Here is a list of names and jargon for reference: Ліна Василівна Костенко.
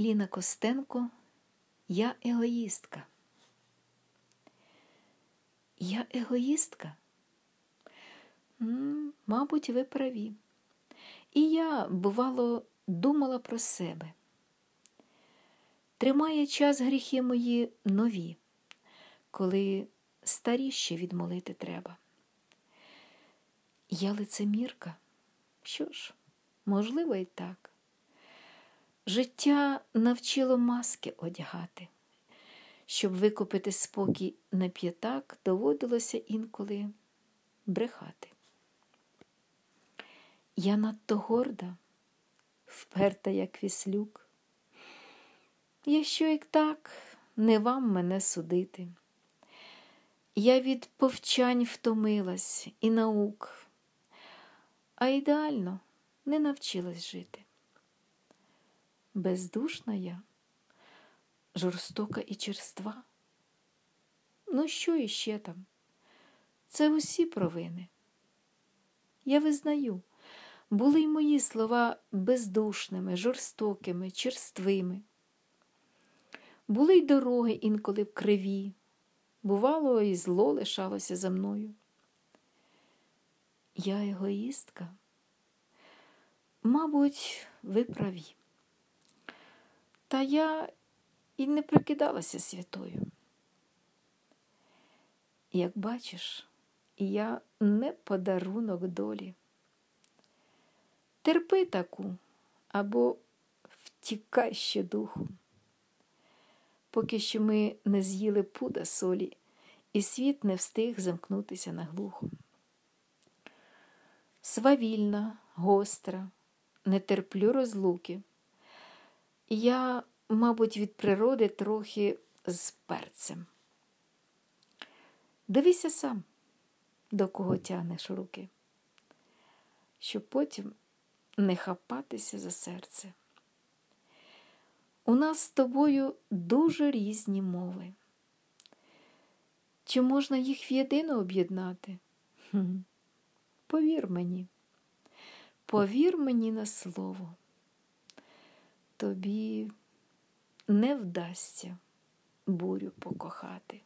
Ліна Костенко «Я егоїстка». Я егоїстка? Мабуть, ви праві. І я, бувало, думала про себе. Тримає час гріхи мої нові, коли старі ще відмолити треба. Я лицемірка? Що ж, можливо і так. Життя навчило маски одягати. Щоб викупити спокій на п'ятак, доводилося інколи брехати. Я надто горда, вперта, як віслюк. Якщо і так, не вам мене судити. Я від повчань втомилась і наук, а ідеально не навчилась жити. Бездушна я, жорстока і черства. Ну що іще там? Це усі провини. Я визнаю, були й мої слова бездушними, жорстокими, черствими. Були й дороги інколи криві. Бувало, і зло лишалося за мною. Я егоїстка? Мабуть, ви праві. Та я і не прикидалася святою. Як бачиш, я не подарунок долі. Терпи таку, або втікай ще духу. Поки що ми не з'їли пуда солі, і світ не встиг замкнутися наглухо. Свавільна, гостра, не терплю розлуки. Я, мабуть, від природи трохи з перцем. Дивися сам, до кого тягнеш руки, щоб потім не хапатися за серце. У нас з тобою дуже різні мови. Чи можна їх в єдину об'єднати? Повір мені на слово. Тобі не вдасться бурю покохати.